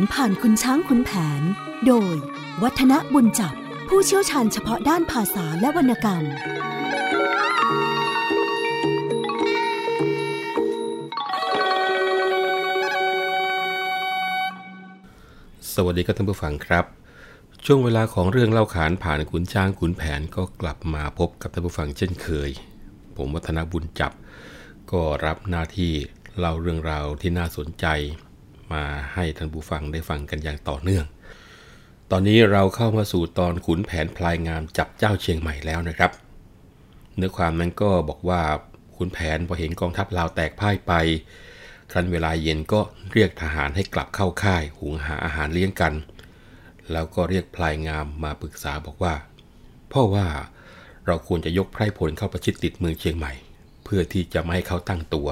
ารผ่านคุณช้างขุนแผนโดยวัฒนะบุญจับผู้เชี่ยวชาญเฉพาะด้านภาษาและวรรณกรรมสวัสดีครับท่านผู้ฟังครับช่วงเวลาของเรื่องเล่าขานผ่านขุนช้างขุนแผนก็กลับมาพบกับท่านผู้ฟังเช่นเคยผมวัฒนะบุญจับก็รับหน้าที่เล่าเรื่องราวที่น่าสนใจมาให้ท่านผู้ฟังได้ฟังกันอย่างต่อเนื่องตอนนี้เราเข้ามาสู่ตอนขุนแผนพลายงามจับเจ้าเชียงใหม่แล้วนะครับเนื้อความนั้นก็บอกว่าขุนแผนพอเห็นกองทัพลาวแตกพ่ายไปครั้นเวลาเย็นก็เรียกทหารให้กลับเข้าค่ายหุงหาอาหารเลี้ยงกันแล้วก็เรียกพลายงามมาปรึกษาบอกว่าพ่อว่าเราควรจะยกไพร่พลเข้าประชิดติดเมืองเชียงใหม่เพื่อที่จะไม่ให้เขาตั้งตัว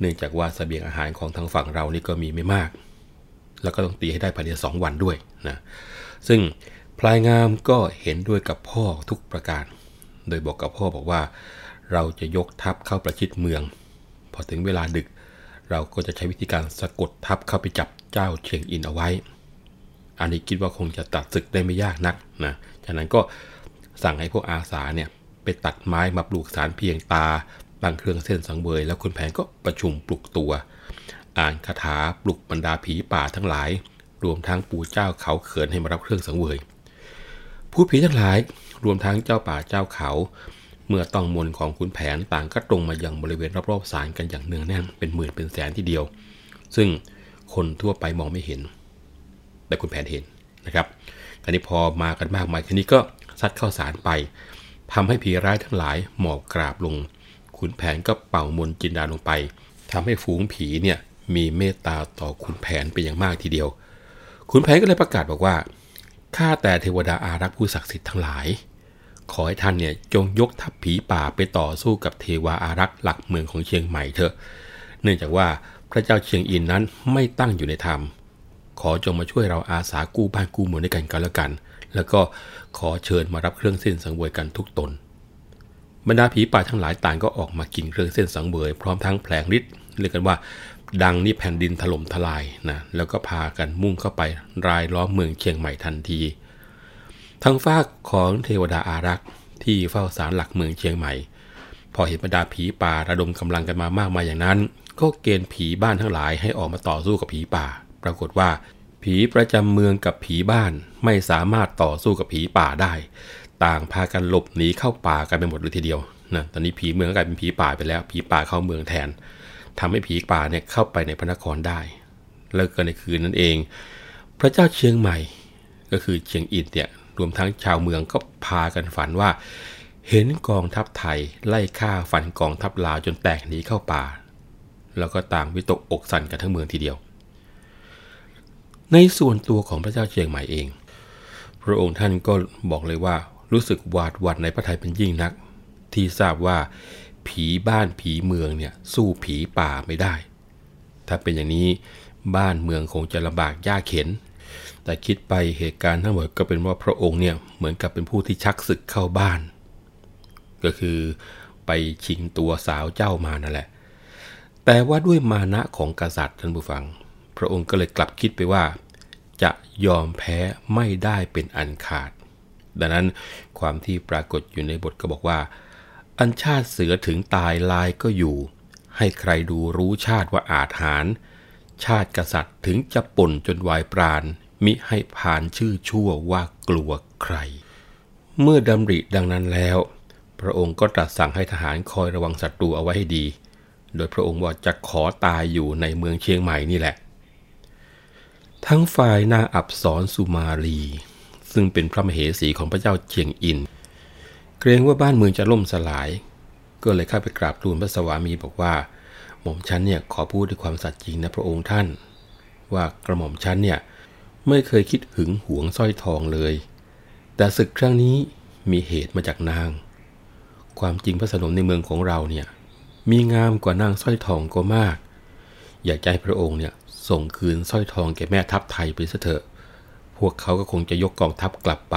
เนื่องจากว่าเสบียงอาหารของทางฝั่งเรานี่ก็มีไม่มากแล้วก็ต้องตีให้ได้ภายใน2วันด้วยนะซึ่งพลายงามก็เห็นด้วยกับพ่อทุกประการโดยบอกกับพ่อบอกว่าเราจะยกทัพเข้าประชิดเมืองพอถึงเวลาดึกเราก็จะใช้วิธีการสะกดทัพเข้าไปจับเจ้าเชียงอินเอาไว้อันนี้คิดว่าคงจะตัดศึกได้ไม่ยากนักนะจากนั้นก็สั่งให้พวกอาสาเนี่ยไปตัดไม้มาปลูกสารเพียงตาบางเครื่องเส้นสังเวยแล้วขุนแผนก็ประชุมปลุกตัวอ่านคาถาปลุกบรรดาผีป่าทั้งหลายรวมทั้งปู่เจ้าเขาเขินให้มารับเครื่องสังเวยผู้ผีทั้งหลายรวมทั้งเจ้าป่าเจ้าเขาเมื่อต้องมนของขุนแผนต่างก็ตรงมายังบริเวณรอบๆศาลกันอย่างเนืองแน่นเป็นหมื่นเป็นแสนทีเดียวซึ่งคนทั่วไปมองไม่เห็นแต่ขุนแผนเห็นนะครับคราวนี้พอมากันมากมายทีนี้ก็ซัดเข้าศาลไปทำให้ผีร้ายทั้งหลายหมอบกราบลงขุนแผนก็เป่ามนต์จินดาลงไปทำให้ฝูงผีเนี่ยมีเมตตาต่อขุนแผนเป็นอย่างมากทีเดียวขุนแผนก็เลยประกาศบอกว่าข้าแต่เทวดาอารักษ์ผู้ศักดิ์สิทธิ์ทั้งหลายขอให้ท่านเนี่ยจงยกทัพผีป่าไปต่อสู้กับเทวาอารักษ์หลักเมืองของเชียงใหม่เถอะเนื่องจากว่าพระเจ้าเชียงอินนั้นไม่ตั้งอยู่ในธรรมขอจงมาช่วยเราอาสากู้บ้านกู้เมืองด้วยกันก็แล้วกันแล้วก็ขอเชิญมารับเครื่องเส้นสังเวยกันทุกตนบรรดาผีป่าทั้งหลายต่างก็ออกมากินเครื่องเส้นสังเวยพร้อมทั้งแผลงฤทธิ์เรียกกันว่าดังนี่แผ่นดินถล่มทลายนะแล้วก็พากันมุ่งเข้าไปรายล้อมเมืองเชียงใหม่ทันทีทางฝ่ายของเทวดาอารักษ์ที่เฝ้าศาลหลักเมืองเชียงใหม่พอเห็นบรรดาผีป่าระดมกำลังกันมามากมายอย่างนั้นก็เกณฑ์ผีบ้านทั้งหลายให้ออกมาต่อสู้กับผีป่าปรากฏว่าผีประจำเมืองกับผีบ้านไม่สามารถต่อสู้กับผีป่าได้ต่างพากันหลบหนีเข้าป่ากันไปหมดเลยทีเดียวนะตอนนี้ผีเมืองกลายเป็นผีป่าไปแล้วผีป่าเข้าเมืองแทนทำให้ผีป่าเนี่ยเข้าไปในพระนครได้แล้วก็ในคืนนั้นเองพระเจ้าเชียงใหม่ก็คือเชียงอินเนี่ยรวมทั้งชาวเมืองก็พากันฝันว่าเห็นกองทัพไทยไล่ฆ่าฟันกองทัพลาวจนแตกหนีเข้าป่าแล้วก็ต่างวิตกอกสั่นกันทั้งเมืองทีเดียวในส่วนตัวของพระเจ้าเชียงใหม่เองพระองค์ท่านก็บอกเลยว่ารู้สึกหวาดหวั่นในพระทัยเป็นยิ่งนักที่ทราบว่าผีบ้านผีเมืองเนี่ยสู้ผีป่าไม่ได้ถ้าเป็นอย่างนี้บ้านเมืองคงจะลำบากยากเข็ญแต่คิดไปเหตุการณ์ทั้งหมดก็เป็นว่าพระองค์เนี่ยเหมือนกับเป็นผู้ที่ชักศึกเข้าบ้านก็คือไปชิงตัวสาวเจ้ามานั่นแหละแต่ว่าด้วยมานะของกษัตริย์ท่านผู้ฟังพระองค์ก็เลยกลับคิดไปว่าจะยอมแพ้ไม่ได้เป็นอันขาดดังนั้นความที่ปรากฏอยู่ในบทก็บอกว่าอันชาติเสือถึงตายลายก็อยู่ให้ใครดูรู้ชาติว่าอาจหารชาติกษัตริย์ถึงจะป่นจนวายปราณมิให้ผ่านชื่อชั่วว่ากลัวใครเมื่อดำริดังนั้นแล้วพระองค์ก็ตรัสสั่งให้ทหารคอยระวังศัตรูเอาไว้ให้ดีโดยพระองค์ว่าจะขอตายอยู่ในเมืองเชียงใหม่นี่แหละทั้งฝ่ายนางอับสรสุมาลีซึ่งเป็นพระมเหสีของพระเจ้าเชียงอินเกรงว่าบ้านเมืองจะล่มสลายก็เลยเข้าไปกราบทูลพระสวามีบอกว่าหม่อมฉันเนี่ยขอพูดด้วยความสัตย์จริงนะพระองค์ท่านว่ากระหม่อมฉันเนี่ยไม่เคยคิดหึงหวงสร้อยทองเลยแต่ศึกครั้งนี้มีเหตุมาจากนางความจริงพระสนมในเมืองของเราเนี่ยมีงามกว่านางสร้อยทองก็มากอยากให้พระองค์เนี่ยส่งคืนสร้อยทองแก่แม่ทัพไทยไปซะเถอะพวกเขาก็คงจะยกกองทัพกลับไป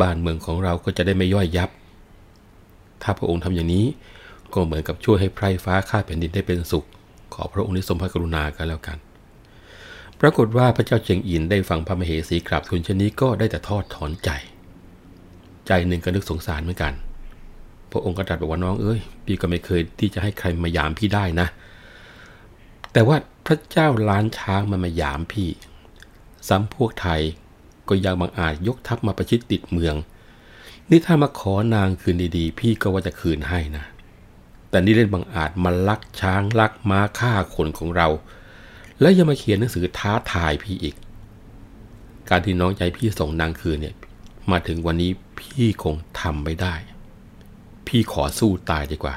บ้านเมืองของเราก็จะได้ไม่ย่อยยับถ้าพระองค์ทำอย่างนี้ก็เหมือนกับช่วยให้ไพร่ฟ้าข้าแผ่นดินได้เป็นสุขขอพระองค์ทรงพระกรุณากันแล้วกัน ปรากฏว่าพระเจ้าเจียงอินได้ฟังพระมเหสีกราบทูลเช่นนี้ก็ได้แต่ทอดถอนใจหนึ่งก็นึกสงสารเหมือนกันพระองค์ก็ตรัสบอกว่าน้องเอ้ยพี่ก็ไม่เคยที่จะให้ใครมายามพี่ได้นะแต่ว่าพระเจ้าล้านช้างมันมายามพี่ซ้ำพวกไทยก็ยังบังอาจยกทัพมาประชิดติดเมืองนี่ถ้ามาขอนางคืนดีๆพี่ก็ว่าจะคืนให้นะแต่นี่เล่นบังอาจมาลักช้างลักม้าฆ่าคนของเราแล้วยังมาเขียนหนังสือท้าทายพี่อีกการที่น้องใจพี่ส่งนางคืนเนี่ยมาถึงวันนี้พี่คงทำไม่ได้พี่ขอสู้ตายดีกว่า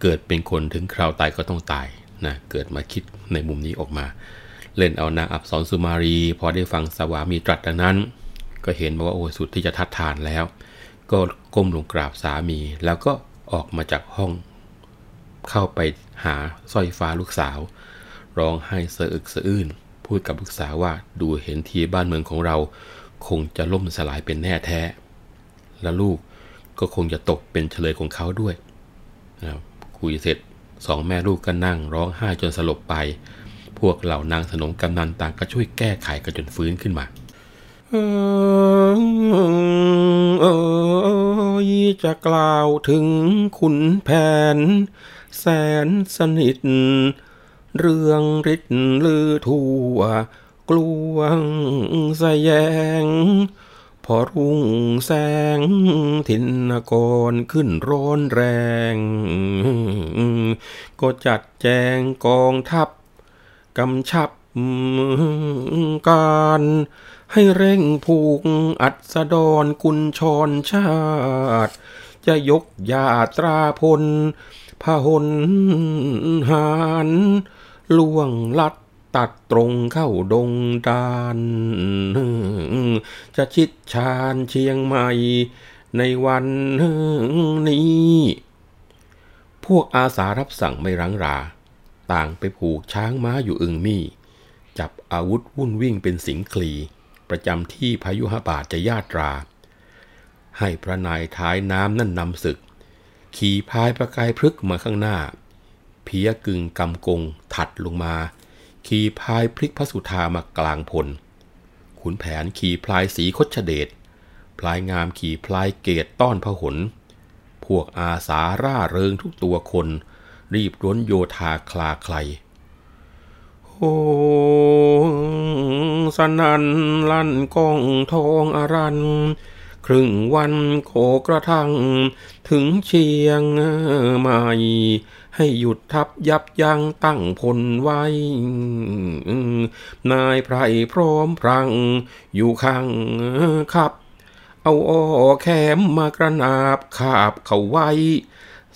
เกิดเป็นคนถึงคราวตายก็ต้องตายนะเกิดมาคิดในมุมนี้ออกมาเล่นเอานางอัปสรสุมารีพอได้ฟังสวามีตรัสดังนั้นก็เห็นว่าโอ้สุดที่จะทัดทานแล้วก็ก้มลงกราบสามีแล้วก็ออกมาจากห้องเข้าไปหาสร้อยฟ้าลูกสาวร้องไห้สะอึกสะอื้นพูดกับลูกสาวว่าดูเห็นทีบ้านเมืองของเราคงจะล่มสลายเป็นแน่แท้และลูกก็คงจะตกเป็นเฉลยของเขาด้วยนะคุยเสร็จสองแม่ลูกก็นั่งร้องไห้จนสลบไปพวกเหล่านางสนมกำนันต่างก็ช่วยแก้ไขกันจนฟื้นขึ้นมาจะกล่าวถึงขุนแผนแสนสนิทเรื่องฤทธิ์ลือทั่วกลวงแสยงพอรุ่งแสงทินกรขึ้นร้อนแรงก็จัดแจงกองทัพกำชับการให้เร่งผูกอัสดรกุญชรชาติจะยกยาตราพลพหลหานล่วงลัดตัดตรงเข้าดงดานจะชิดชานเชียงใหม่ในวันนี้พวกอาสารับสั่งไม่รั้งราต่างไปผูกช้างม้าอยู่อึงมี่จับอาวุธวุ่นวิ่งเป็นสิงคลีประจำที่พายุหบาทจะญาตราให้พระนายท้ายน้ำนั่นนำศึกขี่พายประกายพฤกษ์มาข้างหน้าเพียกึ่งกำกงถัดลงมาขี่พายพลิกพระสุธามากลางพลขุนแผนขี่พลายสีคชเดชพลายงามขี่พลายเกตต้อนพหลพวกอาสาร่าเริงทุกตัวคนรีบร้นโยธาคลาไคลโอ้สนั่นลั่นกองทองอรันครึ่งวันโขกระทั่งถึงเชียงใหม่ให้หยุดทับยับยั้งตั้งพลไว้นายไพรพร้อมพรังอยู่ข้างขับเอาอ้อแคมมากระนาบขาบเขาไว้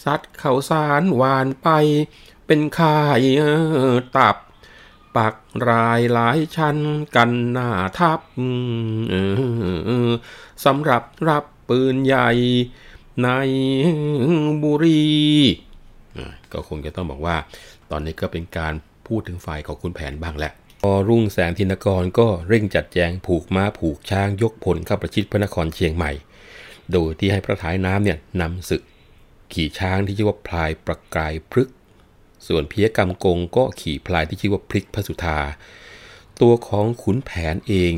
ซัดเขาสารหวานไปเป็นข่ายตับปักรายหลายชั้นกันหน้าทับสำหรับรับปืนใหญ่ในบุรีก็คงจะต้องบอกว่าตอนนี้ก็เป็นการพูดถึงฝ่ายของขุนแผนบ้างแหละพอรุ่งแสงทินกรก็เร่งจัดแจงผูกม้าผูกช้างยกพลเข้าประชิดพระนครเชียงใหม่โดยที่ให้พระท้ายน้ำเนี่ยนำศึกขี่ช้างที่ชื่อว่าพลายประกายพฤกษ์ส่วนเพียกำกงก็ขี่พลายที่ชื่อว่าพลิกพระสุธาตัวของขุนแผนเอง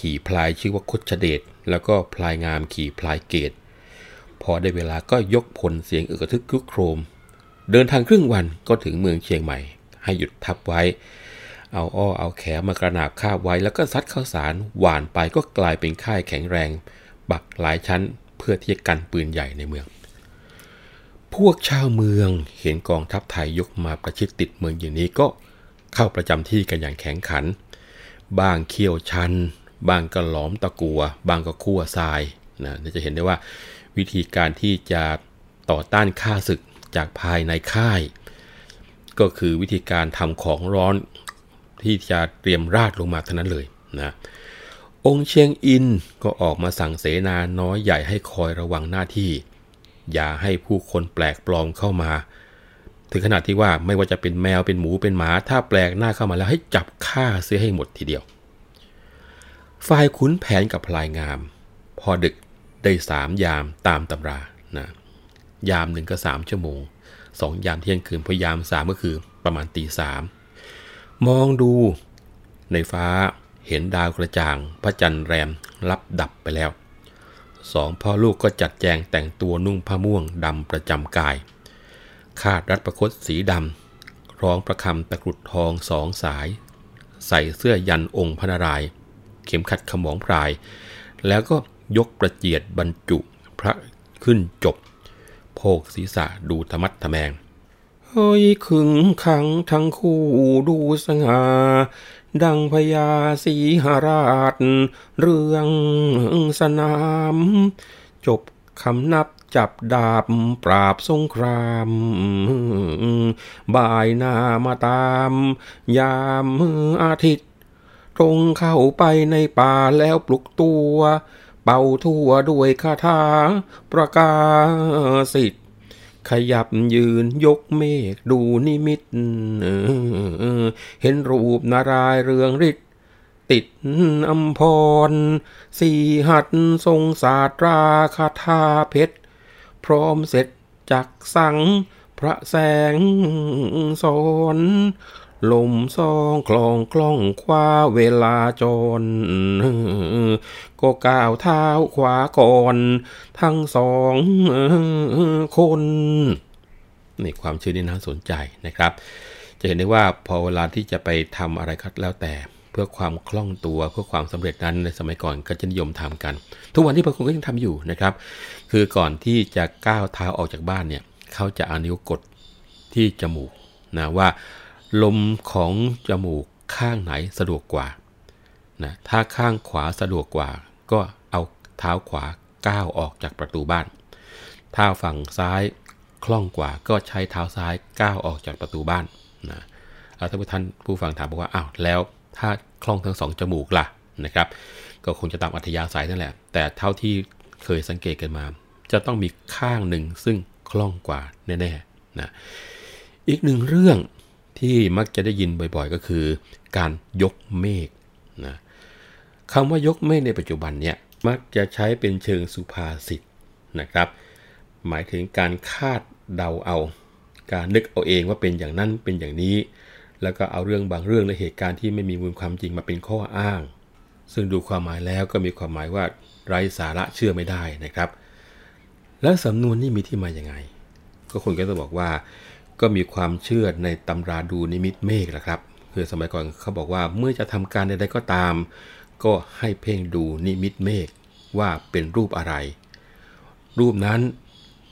ขี่พลายชื่อว่าคชเดชแล้วก็พลายงามขี่พลายเกตพอได้เวลาก็ยกพลเสียงอึกทึกครึกโครมเดินทางครึ่งวันก็ถึงเมืองเชียงใหม่ให้หยุดทับไว้เอาอ้อเอาแขมากระนาบคาบไว้แล้วก็ซัดข้าวสารหวานไปก็กลายเป็นค่ายแข็งแรงบักหลายชั้นเพื่อที่จะกันปืนใหญ่ในเมืองพวกชาวเมืองเห็นกองทัพไทยยกมาประชิดติดเมืองอย่างนี้ก็เข้าประจำที่กันอย่างแข็งขันบางเคี่ยวชันบางก็หลอมตะกัวบางก็คั่วทรายนะจะเห็นได้ว่าวิธีการที่จะต่อต้านข้าศึกจากภายในค่ายก็คือวิธีการทำของร้อนที่จะเตรียมราดลงมาเท่านั้นเลยนะองค์เชียงอินก็ออกมาสั่งเสนาน้อยใหญ่ให้คอยระวังหน้าที่อย่าให้ผู้คนแปลกปลอมเข้ามาถึงขนาดที่ว่าไม่ว่าจะเป็นแมวเป็นหมูเป็นหมาถ้าแปลกหน้าเข้ามาแล้วให้จับฆ่าเสียให้หมดทีเดียวฝ่ายขุนแผนกับพลายงามพอดึกได้3 ยามตามตำรานะยามหนึ่งก็3 ชั่วโมง2 ยามเที่ยงคืนพอยาม3ก็คือประมาณตี 3มองดู ในฟ้าเห็นดาวกระจ่างพระจันทร์แรมลับดับไปแล้วสองพ่อลูกก็จัดแจงแต่งตัวนุ่งผ้าม่วงดำประจำกายคาดรัดประคตสีดำร้องประคำตะกรุดทองสองสายใส่เสื้อยันองค์พระนารายณ์เข็มขัดขมองพรายแล้วก็ยกประเจียดบรรจุพระขึ้นจบโพกศีรษะดูทะมัดทะแมงห้อยขึงขังทั้งคู่ดูสง่าดังพญาศรีหราชเรื่องสนามจบคำนับจับดาบปราบสงครามบ่ายหน้ามาตามยามอาทิตย์ตรงเข้าไปในป่าแล้วปลุกตัวเป่าทั่วด้วยคาถาประกาศิษย์ขยับยืนยกเมฆดูนิมิตเห็นรูปนารายเรืองฤทธิ์ติดอัมพรสี่หัดทรงศาสตราคาถาเพชรพร้อมเสร็จจักสังพระแสงสอนลมซองคลองคล่องคว้าเวลาจรก็ก้าวเท้าขวาก่อนทั้งสองคนนี่ความชื่นนี่น่าสนใจนะครับจะเห็นได้ว่าพอเวลาที่จะไปทำอะไรก็แล้วแต่เพื่อความคล่องตัวเพื่อความสำเร็จนั้นในสมัยก่อนก็จะนิยมทำกันทุกวันที่บางคนก็ยังทำอยู่นะครับคือก่อนที่จะก้าวเท้าออกจากบ้านเนี่ยเขาจะเอานิ้วกดที่จมูกนะว่าลมของจมูกข้างไหนสะดวกกว่านะถ้าข้างขวาสะดวกกว่าก็เอาเท้าขวาก้าวออกจากประตูบ้านถ้าฝั่งซ้ายคล่องกว่าก็ใช้เท้าซ้ายก้าวออกจากประตูบ้านนะท่านผู้ฟังถามบอกว่าอ้าวแล้วถ้าคล่องทั้งสองจมูกล่ะนะครับก็คงจะตามอัธยาศัยนั่นแหละแต่เท่าที่เคยสังเกตกันมาจะต้องมีข้างหนึ่งซึ่งคล่องกว่าแน่ๆนะอีกหนึ่งเรื่องที่มักจะได้ยินบ่อยๆก็คือการยกเมฆนะคำว่ายกเมฆในปัจจุบันเนี่ยมักจะใช้เป็นเชิงสุภาษิตนะครับหมายถึงการคาดเดาเอาการนึกเอาเองว่าเป็นอย่างนั้นเป็นอย่างนี้แล้วก็เอาเรื่องบางเรื่องและเหตุการณ์ที่ไม่มีมูลความจริงมาเป็นข้ออ้างซึ่งดูความหมายแล้วก็มีความหมายว่าไร้สาระเชื่อไม่ได้นะครับและสำนวนนี้มีที่มาอย่างไรก็คนก็จะบอกว่าก็มีความเชื่อในตำราดูนิมิตเมฆแหละครับคือสมัยก่อนเขาบอกว่าเมื่อจะทำการใดๆก็ตามก็ให้เพ่งดูนิมิตเมฆว่าเป็นรูปอะไรรูปนั้น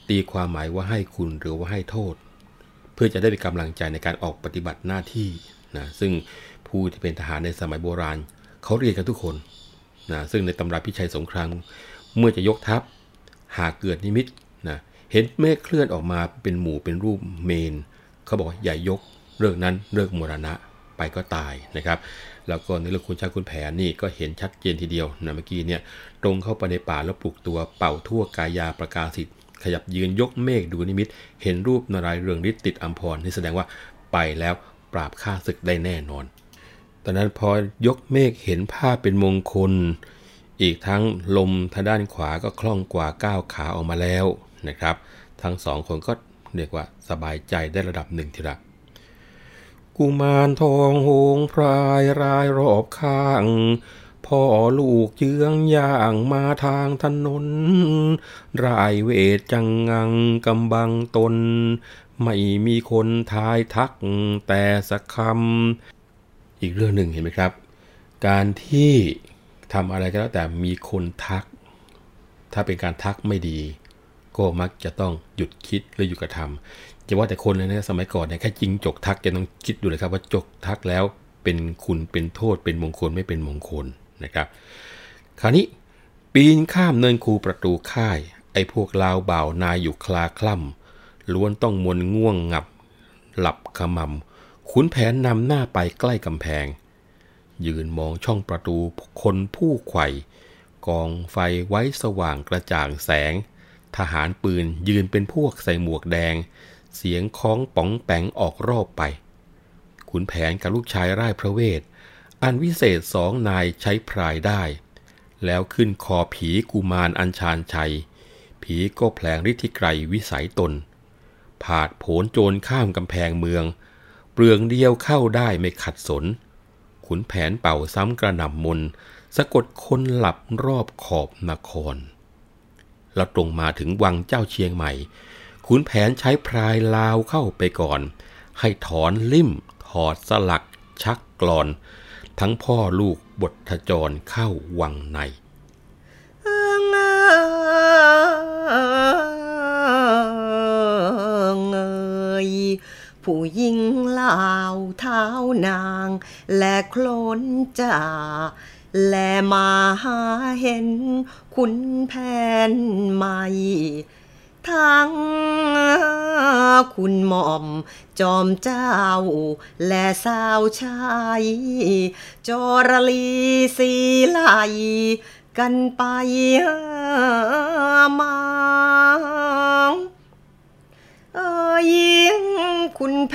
ตีความหมายว่าให้คุณหรือว่าให้โทษเพื่อจะได้เป็นกำลังใจในการออกปฏิบัติหน้าที่นะซึ่งผู้ที่เป็นทหารในสมัยโบราณเขาเรียนกันทุกคนนะซึ่งในตำราพิชัยสงครามเมื่อจะยกทัพหากเกิดนิมิตนะเห็นเมฆเคลื่อนออกมาเป็นหมู่เป็นรูปเมนเขาบอกอย่ายกเรื่องนั้นเรื่องมรณะไปก็ตายนะครับแล้วก็ในเรื่องคุณช้างคุณแผนนี่ก็เห็นชัดเจนทีเดียวนะเมื่อกี้เนี่ยตรงเข้าไปในป่าแล้วปลุกตัวเป่าทั่วกายาประกาศิษย์ขยับยืนยกเมฆดูนิมิตเห็นรูปนารายณ์เรืองฤทธิ์ติดอัมพรนี่แสดงว่าไปแล้วปราบฆ่าศึกได้แน่นอนตอนนั้นพอยกเมฆเห็นภาพเป็นมงคลอีกทั้งลมทางด้านขวาก็คล่องกว่าก้าวขาออกมาแล้วนะครับทั้งสองคนก็เรียกว่าสบายใจได้ระดับหนึ่งทีละกุมารทองโหงพรายรายรอบข้างพ่อลูกเยื้องย่างมาทางถนนรายเวทจังงังกำบังตนไม่มีคนทายทักแต่สักคำอีกเรื่องหนึ่งเห็นไหมครับการที่ทำอะไรก็แล้วแต่มีคนทักถ้าเป็นการทักไม่ดีก็มักจะต้องหยุดคิดหรือหยุดกระทำจะว่าแต่คนเลยนะสมัยก่อนเนี่ยแค่จิงจกทักจะต้องคิดดูเลยครับว่าจกทักแล้วเป็นคุณเป็นโทษเป็นมงคลไม่เป็นมงคลนะครับคราวนี้ปีนข้ามเนินคูประตูค่ายไอ้พวกลาวบ่าวนายอยู่คลาคล่ำล้วนต้องมนง่วงงับหลับขมำขุนแผนนำหน้าไปใกล้กำแพงยืนมองช่องประตูคนผู้ไขว่กองไฟไว้สว่างกระจ่างแสงทหารปืนยืนเป็นพวกใส่หมวกแดงเสียงค้องป๋องแป๋งออกรอบไปขุนแผนกับลูกชายร่ายพระเวทอันวิเศษสองนายใช้พรายได้แล้วขึ้นคอผีกุมารอัญชานชัยผีก็แผลงฤทธิไกรวิสัยตนผาดโผนโจรข้ามกำแพงเมืองเปลืองเดียวเข้าได้ไม่ขัดสน ขุนแผนเป่าซ้ำกระหน่ำมนสะกดคนหลับรอบขอบนครแล้วตรงมาถึงวังเจ้าเชียงใหม่ขุนแผนใช้พรายลาวเข้าไปก่อนให้ถอนลิ่มถอดสลักชักกลอนทั้งพ่อลูกบทจรเข้าวังในผู้หญิงลาวเท้านางและโคลนจ่าและมาหาเห็นขุนแผนใหม่ทั้งคุณหม่อมจอมเจ้าและสาวชายจรลีสีไหลกันไปมายิ่งคุณแผ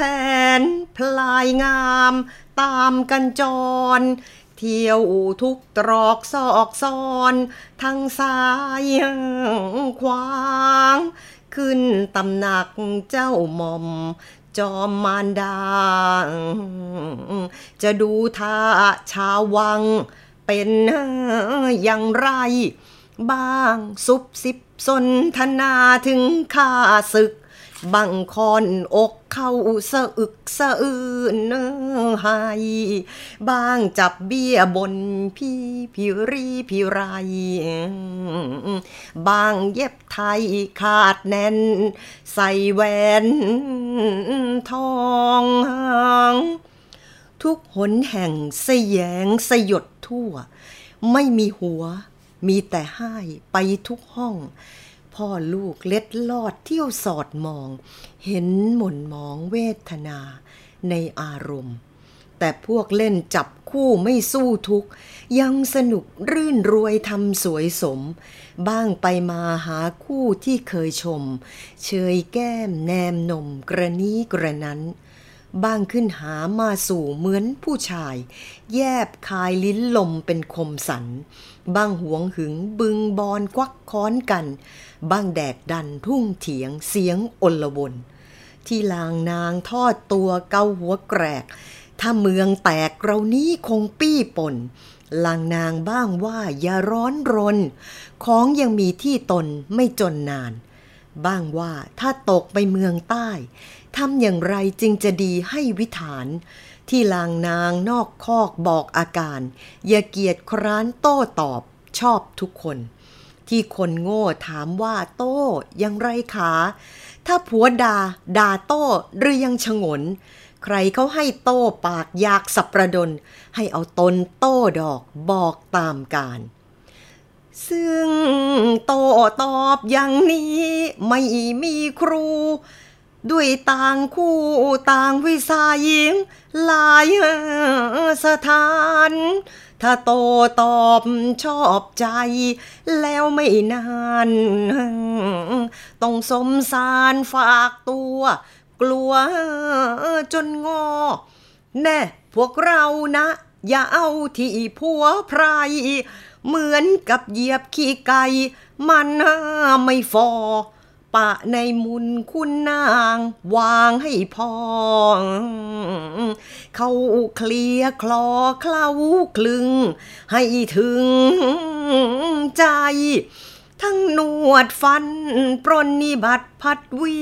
นพลายงามตามกันจรเที่ยวทุกตรอกซอกซอนทั้งซ้ายขวางขึ้นตำหนักเจ้าหม่อมจอมมารดาจะดูท่าชาววังเป็นอย่างไรบ้างซุบซิบสนทนาถึงข้าศึกบังคอนอกเข้าสะอึกสะอื้นให้บ้างจับเบี้ยบนพี่ผิรีผิไรบ้างเย็บไทยขาดแน่นใส่แหวนทองทุกหนแห่งสยองสยดทั่วไม่มีหัวมีแต่ให้ไปทุกห้องพ่อลูกเล็ดลอดเที่ยวสอดมองเห็นหม่นมองเวทนาในอารมณ์แต่พวกเล่นจับคู่ไม่สู้ทุกยังสนุกรื่นรวยทำสวยสมบ้างไปมาหาคู่ที่เคยชมเชยแก้มแนมนมกระนี้กระนั้นบ้างขึ้นหามาสู่เหมือนผู้ชายแยบคายลิ้นลมเป็นคมสันบ้างหวงหึงบึงบอนควักค้อนกันบ้างแดกดันทุ่งเถียงเสียงอลวนที่ลางนางทอดตัวเกาหัวแกรกถ้าเมืองแตกเรานี้คงปี้ป่นลางนางบ้างว่าอย่าร้อนรนของยังมีที่ตนไม่จนนานบ้างว่าถ้าตกไปเมืองใต้ทำอย่างไรจึงจะดีให้วิถานที่ลางนางนอกคอกบอกอาการอย่าเกียจคร้านโต้ตอบชอบทุกคนที่คนโง่ถามว่าโต้อย่างไรคะถ้าผัวด่าโต้หรือยังฉงนใครเขาให้โต้ปากอยากสับประดนให้เอาตนโต้ดอกบอกตามการซึ่งโต้ตอบอย่างนี้ไม่มีครูด้วยต่างคู่ต่างวิสัยหลายสถานถ้าโตตอบชอบใจแล้วไม่นานต้องสมสารฝากตัวกลัวจนงอแน่พวกเรานะอย่าเอาที่ผัวไพรเหมือนกับเหยียบขี้ไก่มันไม่ฟอปะในมุนคุณนางวางให้พอเขาเคลียคลอเคล้าคลึงให้ถึงใจทั้งนวดฟันปรนนิบัติพัดวี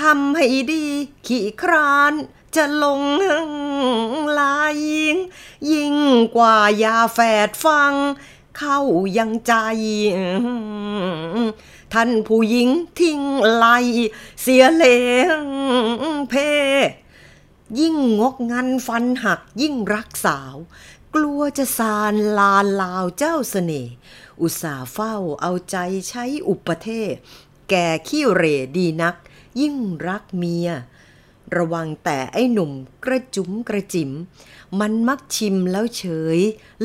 ทำให้ดีขี้คร้านจะลงลายยิ่งกว่ายาแฝดฟังเข้ายังใจท่านผู้หญิงทิ้งไหลเสียเลงเพยิ่งงกงันฟันหักยิ่งรักสาวกลัวจะสานลานลาวเจ้าเสน่ห์อุตส่าห์เฝ้าเอาใจใช้อุปเทศแก่ขี้เหร่ดีนักยิ่งรักเมียระวังแต่ไอ้หนุ่มกระจุ๋มกระจิ๋มมันมักชิมแล้วเฉย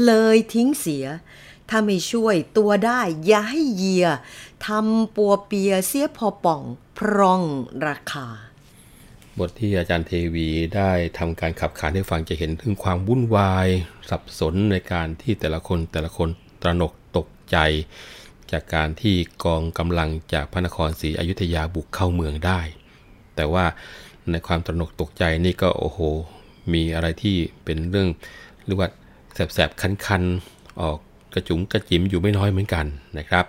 เลยทิ้งเสียถ้าไม่ช่วยตัวได้อย่าให้เหยียทำปัวเปียเสียพอป่องพร่องราคาบทที่อาจารย์เทวีได้ทำการขับขานให้ฟังจะเห็นถึงความวุ่นวายสับสนในการที่แต่ละคนตระหนกตกใจจากการที่กองกำลังจากพระนครศรีอยุธยาบุกเข้าเมืองได้แต่ว่าในความตระหนกตกใจนี่ก็โอ้โหมีอะไรที่เป็นเรื่อง หรือว่าแสบๆคันๆออกกระจุ๋งกระจิ๋มอยู่ไม่น้อยเหมือนกันนะครับ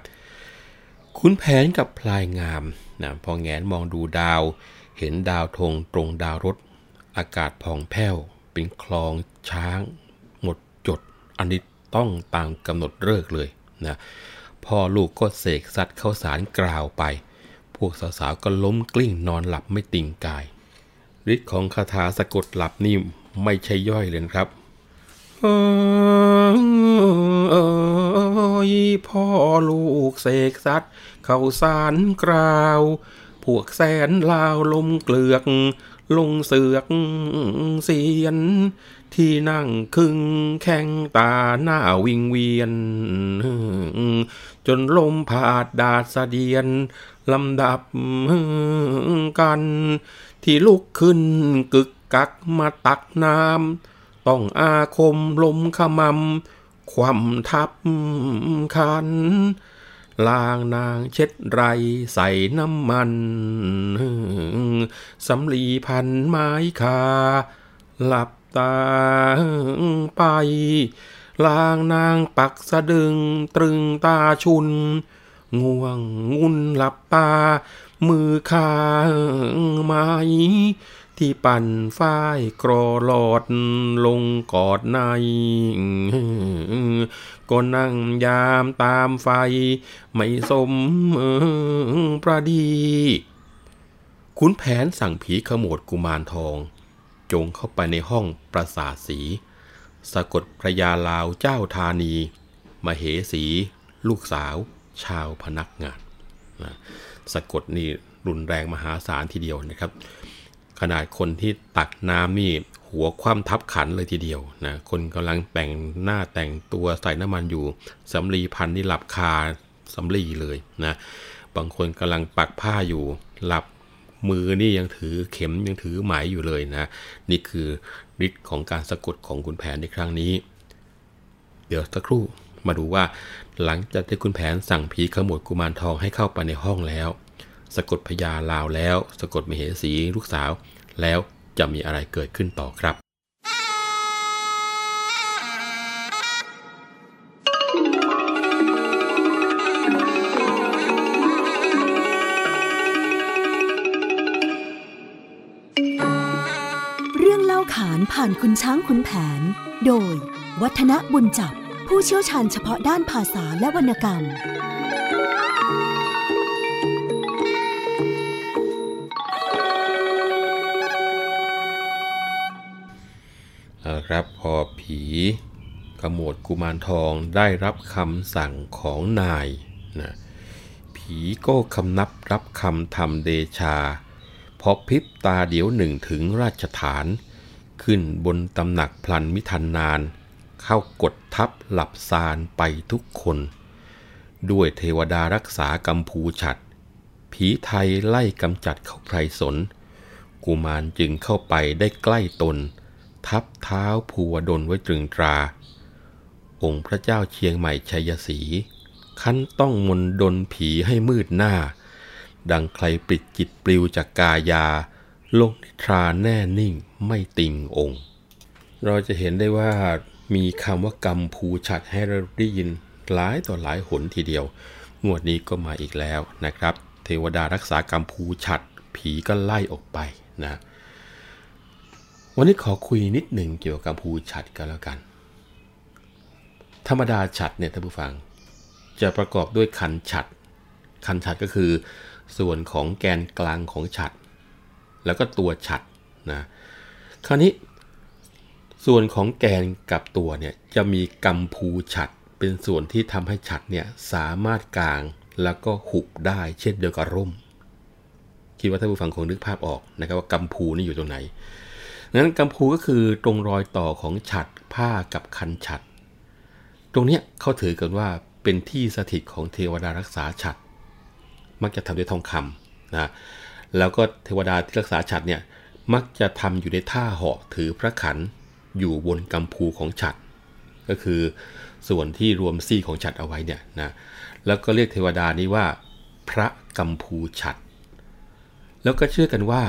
ขุนแผนกับพลายงามนะพอแงนมองดูดาวเห็นดาวธงตรงดาวรถอากาศผ่องแผ้วเป็นคลองช้างหมดจดอันนี้ต้องตามกำหนดฤกษ์เลยนะพ่อลูกก็เสกสัตว์เข้าสารกล่าวไปพวกสาวๆก็ล้มกลิ้งนอนหลับไม่ติ่งกายฤทธิ์ของคาถาสะกดหลับนี่ไม่ใช่ย่อยเลยครับพ่อลูกเสกสัตว์เข้าสารกล่าวพวกแสนลาวลมเกลือกลงเสือกเสียนที่นั่งคึงแข้งตาหน้าวิงเวียนจนลมผาดดาดสะเดียนลำดับกันที่ลุกขึ้นกึกกักมาตักน้ำต้องอาคมลมขมำความทับคันล้างนางเช็ดไรใส่น้ำมันสำลีพันไม้คาหลับตาไปล้างนางปักสะดึงตรึงตาชุนง่วงงุนหลับตามือคาไม้ที่ปั่นฝ้ายกรอหลอดลงกอดในก็นั่งยามตามไฟไม่สมประดีขุนแผนสั่งผีขโมดกุมารทองจงเข้าไปในห้องปราสาทสีสะกดพระยาลาวเจ้าธานีมเหสีลูกสาวชาวพนักงานสะกดนี่รุนแรงมหาศาลทีเดียวนะครับขนาดคนที่ตักน้ำนี่หัวคว่ำทับขันเลยทีเดียวนะคนกำลังแต่งหน้าแต่งตัวใส่น้ำมันอยู่สำลีพันนี่หลับคาสำลีเลยนะบางคนกำลังปักผ้าอยู่หลับมือนี่ยังถือเข็มยังถือไหมอยู่เลยนะนี่คือฤทธิ์ของการสะกดของขุนแผนในครั้งนี้เดี๋ยวสักครู่มาดูว่าหลังจากที่ขุนแผนสั่งผีขโมยกุมารทองให้เข้าไปในห้องแล้วสะกดพญาลาวแล้วสะกดมเหสีลูกสาวแล้วจะมีอะไรเกิดขึ้นต่อครับเรื่องเล่าขานผ่านคุณช้างขุนแผนโดยวัฒนะบุญจับผู้เชี่ยวชาญเฉพาะด้านภาษาและวรรณกรรมครับพอผีขโมดกุมารทองได้รับคำสั่งของนายนะผีก็คำนับรับคำทำเดชาพอพริบตาเดี๋ยวหนึ่งถึงราชฐานขึ้นบนตำหนักพลันมิทันนานเข้ากดทับหลับซานไปทุกคนด้วยเทวดารักษากัมพูฉัตรผีไทยไล่กำจัดเข้าไพรสนกุมารจึงเข้าไปได้ใกล้ตนทับเท้าภูวดลไว้ตรึงตราองค์พระเจ้าเชียงใหม่ชัยศรีคั้นต้องมนต์ดลผีให้มืดหน้าดังใครปิดจิตปลิวจากกายาลงนิทราแน่นิ่งไม่ติ่งองค์เราจะเห็นได้ว่ามีคำว่ากัมพูฉัตรให้เราได้ยินหลายต่อหลายหนทีเดียวงวดนี้ก็มาอีกแล้วนะครับเทวดารักษากัมพูฉัตรผีก็ไล่ออกไปนะวันนี้ขอคุยนิดหนึ่งเกี่ยวกับกัมพูฉัตรกันแล้วกันธรรมดาฉัตรเนี่ยท่านผู้ฟังจะประกอบด้วยคันฉัตรคันฉัตรก็คือส่วนของแกนกลางของฉัตรแล้วก็ตัวฉัตรนะคราวนี้ส่วนของแกนกับตัวเนี่ยจะมีกัมพูฉัตรเป็นส่วนที่ทำให้ฉัตรเนี่ยสามารถกางแล้วก็หุบได้เช่นเดียวกับร่มคิดว่าท่านผู้ฟังคงนึกภาพออกนะครับว่ากัมพูนี่อยู่ตรงไหนงั้นกัมพูก็คือตรงรอยต่อของฉัตรผ้ากับคันฉัตรตรงเนี้ยเขาถือกันว่าเป็นที่สถิตของเทวดารักษาฉัตรมักจะทำด้วยทองคำนะแล้วก็เทวดาที่รักษาฉัตรเนี่ยมักจะทำอยู่ในท่าเหาะถือพระขันอยู่บนกัมพูของฉัตรก็คือส่วนที่รวมซี่ของฉัตรเอาไว้เนี่ยนะแล้วก็เรียกเทวดานี้ว่าพระกัมพูฉัตรแล้วก็เชื่อกันว่า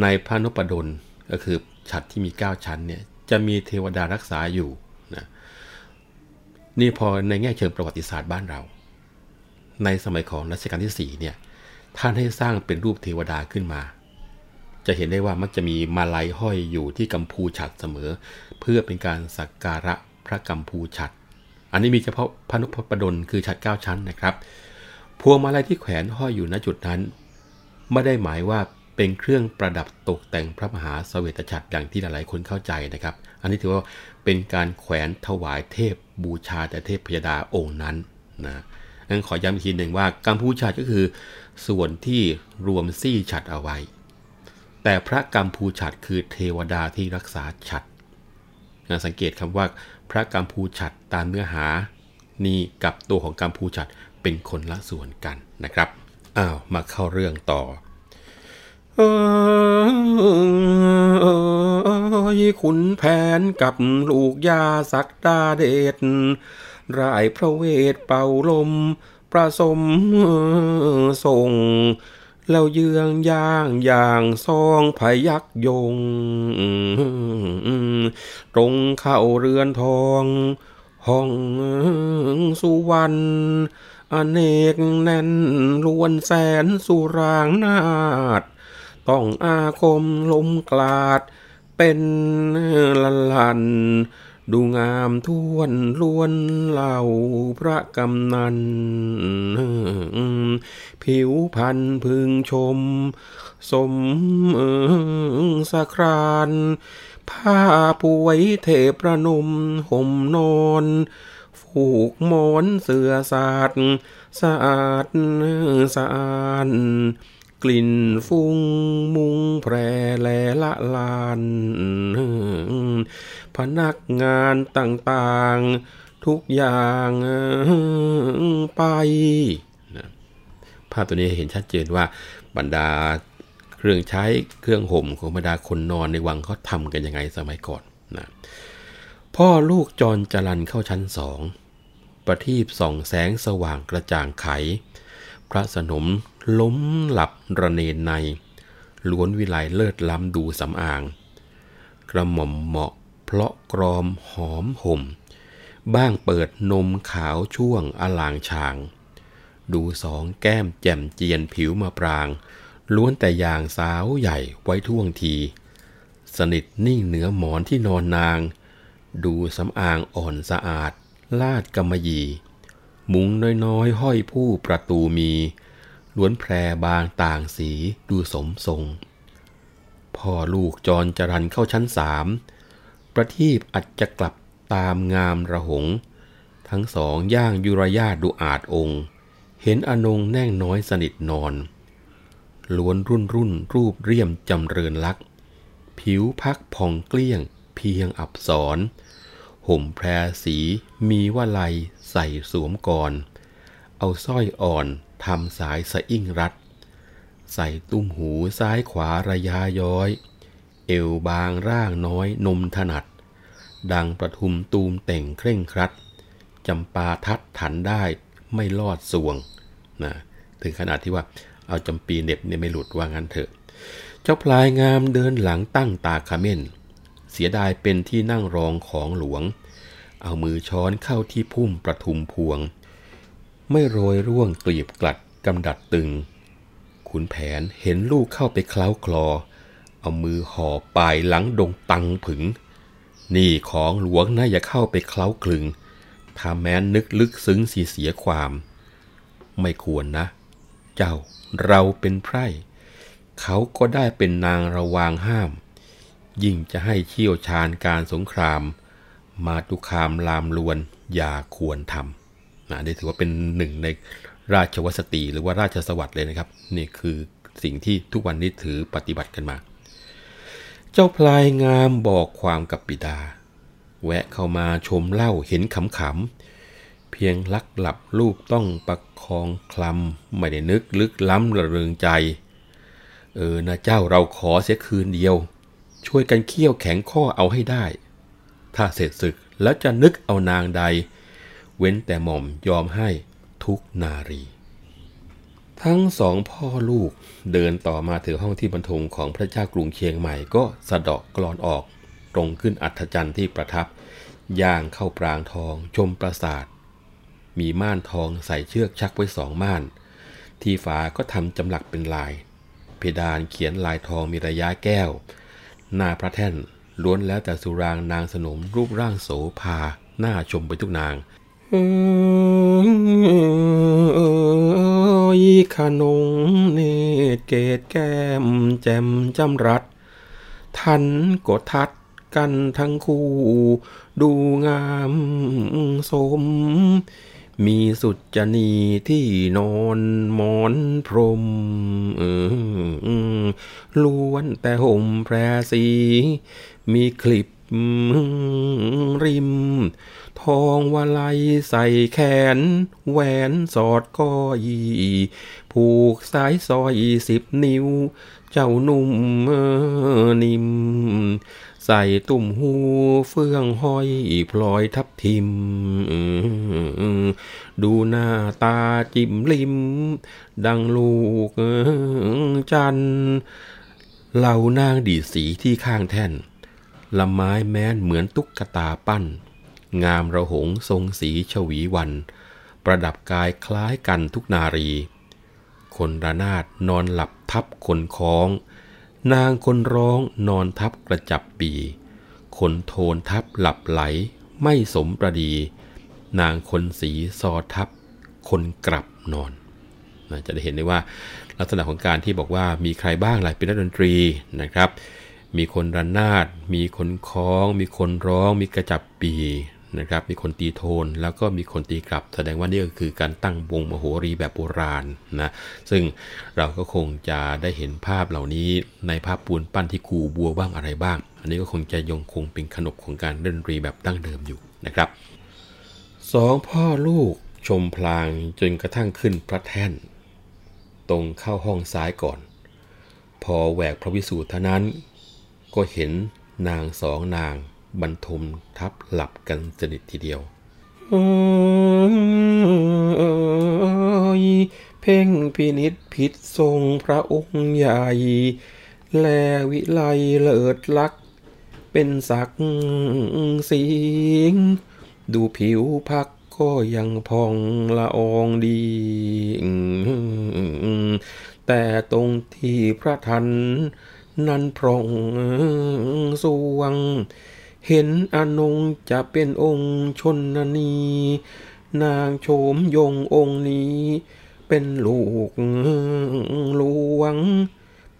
ในพระนพดลก็คือฉัตรที่มี9ชั้นเนี่ย จะมีเทวดารักษาอยู่นะนี่พอในแง่เชิงประวัติศาสตร์บ้านเราในสมัยของรัชกาลที่4เนี่ยท่านให้สร้างเป็นรูปเทวดาขึ้นมาจะเห็นได้ว่ามักจะมีมาลัยห้อยอยู่ที่กำพูฉัตรเสมอเพื่อเป็นการสักการะพระกำพูฉัตรอันนี้มีเฉพาะพระนพประดลคือฉัตร9ชั้นนะครับพวงมาลัยที่แขวนห้อยอยู่ณจุดนั้นไม่ได้หมายว่าเป็นเครื่องประดับตกแต่งพระมหาเสวตฉัตรอย่างที่หลายๆคนเข้าใจนะครับอันนี้ถือว่าเป็นการแขวนถวายเทพบูชาแต่เทพพยดาองค์นั้นนะงั้นขอย้ำอีกทีหนึ่งว่ากำพูฉัตรก็คือส่วนที่รวมซี่ฉัตรเอาไว้แต่พระกำพูฉัตรคือเทวดาที่รักษาฉัตรสังเกตคำว่าพระกำพูฉัตรตามเนื้อหานี่กับตัวของกำพูฉัตรเป็นคนละส่วนกันนะครับอ้าวมาเข้าเรื่องต่อขุนแผนกับลูกยาศักดาเดชร่ายพระเวทเป่าลมประสมส่งแล้วเยืองย่างอย่างซองพยักยงตรงเข้าเรือนทองห้องสุวรรณอเนกแน่นล้วนแสนสุรางนาฏต้องอาคมลมกลาดเป็นละลันดูงามท้วนล้วนเหล่าพระกำนันผิวพรรณพึงชมสมสครานผ้าป่วยเทพระนมห่มนอนผูกหมอนเสื่อสาดสะอาดสะอานกลิ่นฟุ้งมุงแพร่แลละลานพนักงานต่างๆทุกอย่างไปภาพตัวนี้เห็นชัดเจนว่าบรรดาเครื่องใช้เครื่องห่มของบรรดาคนนอนในวังเขาทำกันยังไงสมัยก่อนนะพ่อลูกจรจรัญเข้าชั้นสองประทีปส่องแสงสว่างกระจ่างไขพระสนมล้มหลับระเนรในล้วนวิไลเลิศล้ำดูสำอางกระหม่อมเหมาะเพลาะกรอมหอมห่มบ้างเปิดนมขาวช่วงอลางฉางดูสองแก้มแจ่มเจียนผิวมาปรางล้วนแต่อย่างสาวใหญ่ไว้ท่วงทีสนิทนิ่งเหนือหมอนที่นอนนางดูสำอางอ่อนสะอาดลาดกำมะหยี่มุ้งน้อยๆห้อยผู้ประตูมีล้วนแพรบางต่างสีดูสมทรงพ่อลูกจรจรัญเข้าชั้นสามประทีปอัจจะกลับตามงามระหงทั้งสองย่างยุรญาติดูอาจองค์เห็นอนงแน่งน้อยสนิทนอนล้วนรุ่นรูปเรี่ยมจำเริญลักษ์ผิวพักผ่องเกลี้ยงเพียงอับสรห่มแพรสีมีวลัยใส่สวมก่อนเอาสร้อยอ่อนทำสายสะอิ่งรัดใส่ตุ้มหูซ้ายขวาระยาย้อยเอวบางร่างน้อยนมถนัดดังประทุมตูมแต่งเคร่งครัดจำปาทัดถันได้ไม่ลอดสวงนะถึงขนาดที่ว่าเอาจำปีเน็บเนี่ยไม่หลุดว่างั้นเถอะเจ้าพลายงามเดินหลังตั้งตาขมิ้นเสียดายเป็นที่นั่งรองของหลวงเอามือช้อนเข้าที่พุ่มประทุมพวงไม่โรยร่วงกลีบกลัดกำดัดตึงขุนแผนเห็นลูกเข้าไปเคล้าคลอเอามือห่อปลายหลังดงตังผึงนี่ของหลวงนะอย่าเข้าไปเคล้าคลึงถ้าแม้นนึกลึกซึ้งเสียความไม่ควรนะเจ้าเราเป็นไพร่เขาก็ได้เป็นนางระวางห้ามยิ่งจะให้เชี่ยวชาญการสงครามมาตุคามลามลวนอย่าควรทำนะนี่ถือว่าเป็นหนึ่งในราชวสติหรือว่าราชสวัสดิ์เลยนะครับนี่คือสิ่งที่ทุกวันนี้ถือปฏิบัติกันมาเจ้าพลายงามบอกความกับบิดาแวะเข้ามาชมเล่าเห็นขำๆเพียงลักหลับลูกต้องประคองคลำไม่ได้นึกลึกล้ำระเริงใจนะเจ้าเราขอเสียคืนเดียวช่วยกันเคี่ยวแข็งข้อเอาให้ได้ถ้าเสร็จศึกแล้วจะนึกเอานางใดเว้นแต่หม่อมยอมให้ทุกนารีทั้งสองพ่อลูกเดินต่อมาถึงห้องที่บรรทมของพระเจ้ากรุงเชียงใหม่ก็สะเดาะกลอนออก ตรงขึ้นอัศจรรย์ที่ประทับย่างเข้าปรางทองชมปราสาทมีม่านทองใส่เชือกชักไว้สองม่านที่ฝาก็ทำจำหลักเป็นลายเพดานเขียนลายทองมีระย้ายแก้วหน้าพระแท่นล้วนแล้วแต่สุรางนางสนมรูปร่างโสภาหน้าชมไปทุกนางอีขนงเนตรเกศแก้มแจ่มจำรัดทันกดทัดกันทั้งคู่ดูงามสมมีสุจนีที่นอนหมอนพรมล้วนแต่ห่มแพรสีมีคลิปริมทองวลัยใส่แขนแหวนสอดก้อยผูกสายสร้อย10 นิ้วเจ้านุ่มนิ่มใส่ตุ่มหูเฟื่องห้อยพลอยทับทิมดูหน้าตาจิ๋มลิมดังลูกจันทร์เหล่านางดีสีที่ข้างแท่นละไม้แม้นเหมือนตุ๊กตาปั้นงามระหงทรงสีชวีวันประดับกายคล้ายกันทุกนารีคนระนาดนอนหลับทับคนคล้องนางคนร้องนอนทับกระจับปีคนโทนทับหลับไหลไม่สมประดีนางคนสีซอทับคนกลับนอนจะได้เห็นได้ว่าลักษณะของการที่บอกว่ามีใครบ้างหลายเป็นนักดนตรีนะครับมีคนระนาดมีคนคล้องมีคนร้องมีกระจับปีนะครับมีคนตีโทนแล้วก็มีคนตีกลับแสดงว่านี่ก็คือการตั้งวงมโหรีแบบโบราณนะซึ่งเราก็คงจะได้เห็นภาพเหล่านี้ในภาพปูนปั้นที่กูบัวบ้างอะไรบ้างอันนี้ก็คงจะยังคงเป็นขนบของการดนตรีแบบดั้งเดิมอยู่นะครับสองพ่อลูกชมพลางจนกระทั่งขึ้นพระแท่นตรงเข้าห้องซ้ายก่อนพอแหวกพระวิสูตรเท่านั้นก็เห็นนางสองนางบรรทมทับหลับกันสนิททีเดียวเพ่งพินิจผิดทรงพระองค์ใหญ่แลวิไลเลิศลักษ์เป็นศักดิ์สิงดูผิวพักก็ยังพองละอองดีแต่ตรงที่พระทันนั้นพร่องสวงเห็นอนงจะเป็นองค์ชนนีนางโฉมยงองค์นี้เป็นลูกหลวง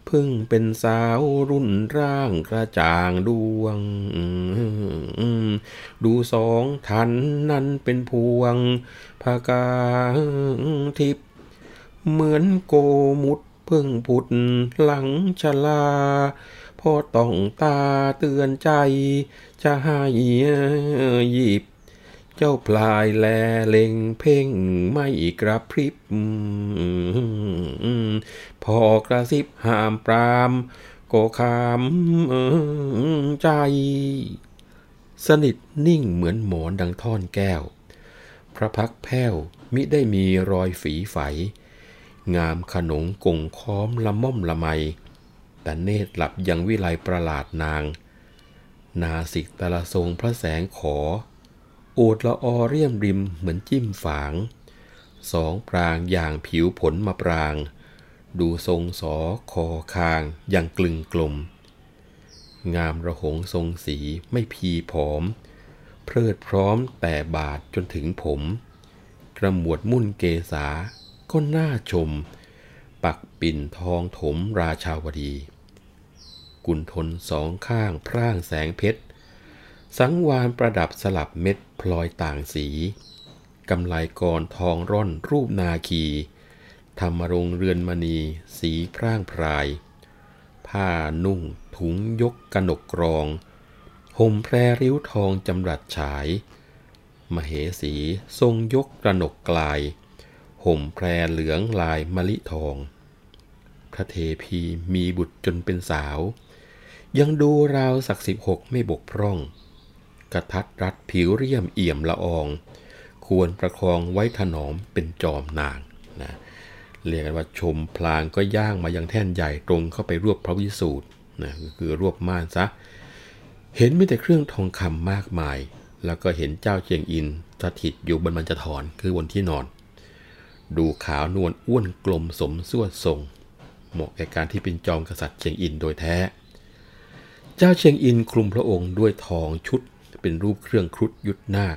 เพิ่งเป็นสาวรุ่นร่างกระจ่างดวงดูสองทันนั้นเป็นพวงพกาทิพย์เหมือนโกมุตเพิ่งผุดหลังชลาพอต้องตาเตือนใจจะให้หยิบเจ้าพลายแลเล็งเพ่งไม่กระพริบพอกระซิบห้ามปรามก็ขามใจสนิทนิ่งเหมือนหมอนดังท่อนแก้วพระพักแผ้วมิได้มีรอยฝีไฝงามขนงกงค้อมละม่อมละไมแต่เนตรหลับยังวิไลประหลาดนางนาสิกตะละทรงพระแสงขอโอดละออเรียมริมเหมือนจิ้มฝางสองปรางอย่างผิวผลมะปรางดูทรงสอคอคางยังกลึงกลมงามระหงทรงสีไม่พีผอมเพลิดพร้อมแต่บาทจนถึงผมกระหมวดมุ่นเกษาก็น่าชมปักปิ่นทองถมราชาวดีกุนทนสองข้างพร่างแสงเพชรสังวานประดับสลับเม็ดพลอยต่างสีกำไลกรทองร่อนรูปนาคีธรรมรงเรือนมณีสีพร่างพรายผ้านุ่งถุงยกกนกกรองห่มแพรริ้วทองจำรัดฉายมเหสีทรงยกกนกกลายห่มแพรเหลืองลายมะลิทองพระเทพีมีบุตรจนเป็นสาวยังดูราวศักดิ์16ไม่บกพร่องกระทัดรัดผิวเรียมเอี่ยมละอองควรประคองไว้ถนอมเป็นจอมนางนะเรียกกันว่าชมพลางก็ย่างมายังแท่นใหญ่ตรงเข้าไปรวบพระวิสูตรนะคือรวบม่านซะ เห็นมีแต่เครื่องทองคำมากมายแล้วก็เห็นเจ้าเจียงอินสถิตอยู่บนบรรจทรคือบนที่นอนดูขาวนวลอ้วนกลมสมส่วนทรงเหมาะแก่การที่เป็นจอมกษัตริย์เชียงอินโดยแท้เจ้าเชียงอินคลุมพระองค์ด้วยทองชุดเป็นรูปเครื่องครุฑยุทธนาค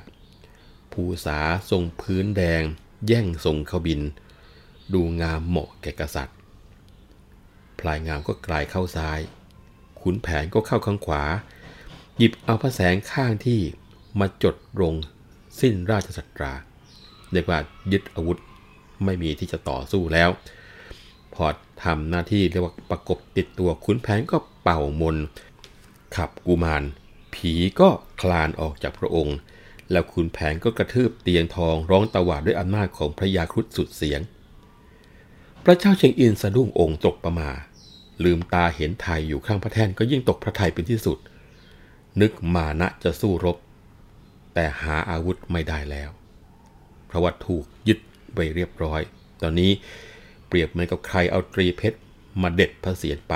ภูษาทรงพื้นแดงแย่งทรงเขาบินดูงามเหมาะแก่กษัตริย์พลายงามก็กลายเข้าซ้ายขุนแผนก็เข้าข้างขวาหยิบเอาพระแสงข้างที่มาจดลงสิ้นราชศัตราเรียกว่ายึดอาวุธไม่มีที่จะต่อสู้แล้วพอทำหน้าที่เรียกว่าประกบติดตัวขุนแผนก็เป่ามนต์ขับกุมารผีก็คลานออกจากพระองค์แล้วขุนแผนก็กระทืบเตียงทองร้องตะหวาดด้วยอำนาจของพระยาครุฑสุดเสียงพระเจ้าเชียงอินสะดุ้งองค์ตกประมาลืมตาเห็นไทยอยู่ข้างพระแท่นก็ยิ่งตกพระทัยเป็นที่สุดนึกมานะจะสู้รบแต่หาอาวุธไม่ได้แล้วเพราะว่าถูกยึดไปเรียบร้อยตอนนี้เปรียบเหมือนกับใครเอาตรีเพชรมาเด็ดพระเศียรไป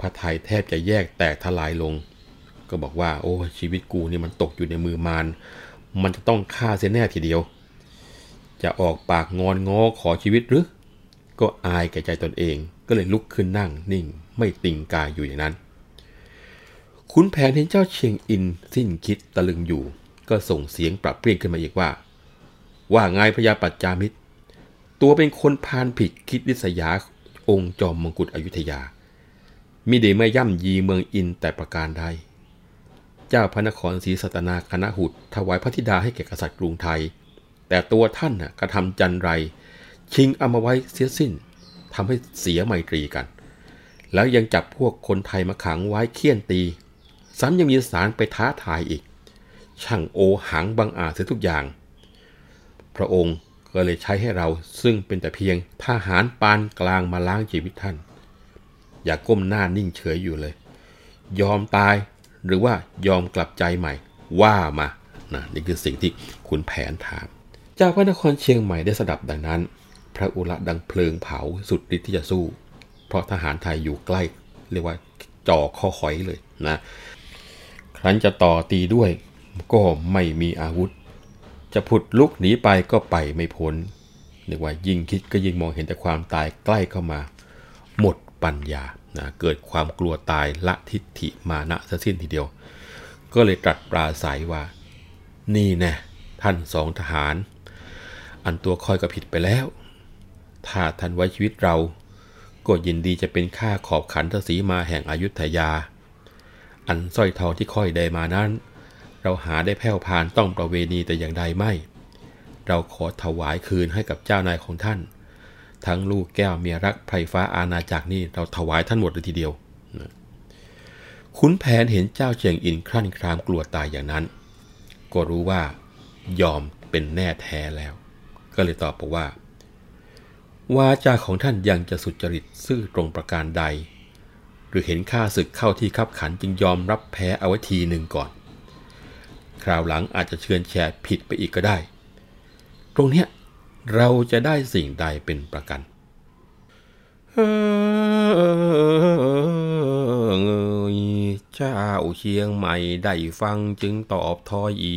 พระไทยแทบจะแยกแตกทลายลงก็บอกว่าโอ้ชีวิตกูนี่มันตกอยู่ในมือมารมันจะต้องฆ่าเสียแน่ทีเดียวจะออกปากงอนง้อขอชีวิตหรือก็อายแก่ใจตนเองก็เลยลุกขึ้นนั่งนิ่งไม่ติ่งกายอยู่อย่างนั้นขุนแผนเห็นเจ้าเชียงอินสิ้นคิดตะลึงอยู่ก็ส่งเสียงปรับเปลี่ยนขึ้นมาอีกว่าไงพระยาปัจจามิตรตัวเป็นคนพานผิดคิดริษยาองค์จอมมงกุฎอยุธยามิได้ไม่ย่ำยีเมืองอินแต่ประการใดเจ้าพระนครศรีสัตนาคณหุตถวายพระธิดาให้แก่กษัตริย์กรุงไทยแต่ตัวท่านกระทำจันไรชิงเอามาไว้เสียสิ้นทำให้เสียไมตรีกันแล้วยังจับพวกคนไทยมาขังไว้เคี่ยนตีซ้ำยังมีสารไปท้าทายอีกช่างโอหังบังอาจเสียทุกอย่างพระองค์ก็เลยใช้ให้เราซึ่งเป็นแต่เพียงทหารปานกลางมาล้างชีวิตท่านอย่าก้มหน้านิ่งเฉยอยู่เลยยอมตายหรือว่ายอมกลับใจใหม่ว่ามานี่คือสิ่งที่ขุนแผนถามเจ้าพระนครเชียงใหม่ได้สดับดังนั้นพระอุระดังเพลิงเผาสุดฤทธิ์ที่จะสู้เพราะทหารไทยอยู่ใกล้เรียกว่าจ่อคอหอยเลยนะครั้นจะต่อตีด้วยก็ไม่มีอาวุธจะผุดลุกหนีไปก็ไปไม่พ้นเรียกว่ายิ่งคิดก็ยิ่งมองเห็นแต่ความตายใกล้เข้ามาหมดปัญญาเกิดความกลัวตายละทิฏฐิมานะซะสิ้นทีเดียวก็เลยตรัสปราศัยว่านี่แน่ท่านสองทหารอันตัวค่อยก็ผิดไปแล้วถ้าท่านไว้ชีวิตเราก็ยินดีจะเป็นข้าขอบขันทศีมาแห่งอยุธยาอันสร้อยทองที่ค่อยได้มานั้นเราหาได้แผ่วพานต้องประเวณีแต่อย่างใดไม่เราขอถวายคืนให้กับเจ้านายของท่านทั้งลูกแก้วเมียรักไพรฟ้าอาณาจักรนี่เราถวายท่านหมดเลยทีเดียวขุนแผนเห็นเจ้าเชียงอินครั่นครามกลัวตายอย่างนั้นก็รู้ว่ายอมเป็นแน่แท้แล้วก็เลยตอบบอกว่าวาจาของท่านยังจะสุจริตซื่อตรงประการใดหรือเห็นข้าศึกเข้าที่คับขันจึงยอมรับแพ้เอาไว้ทีหนึ่งก่อนคราวหลังอาจจะเชือนแชร์ผิดไปอีกก็ได้ตรงเนี้ยเราจะได้สิ่งใดเป็นประกันเจ้าเชียงใหม่ได้ฟังจึงตอบทอยอี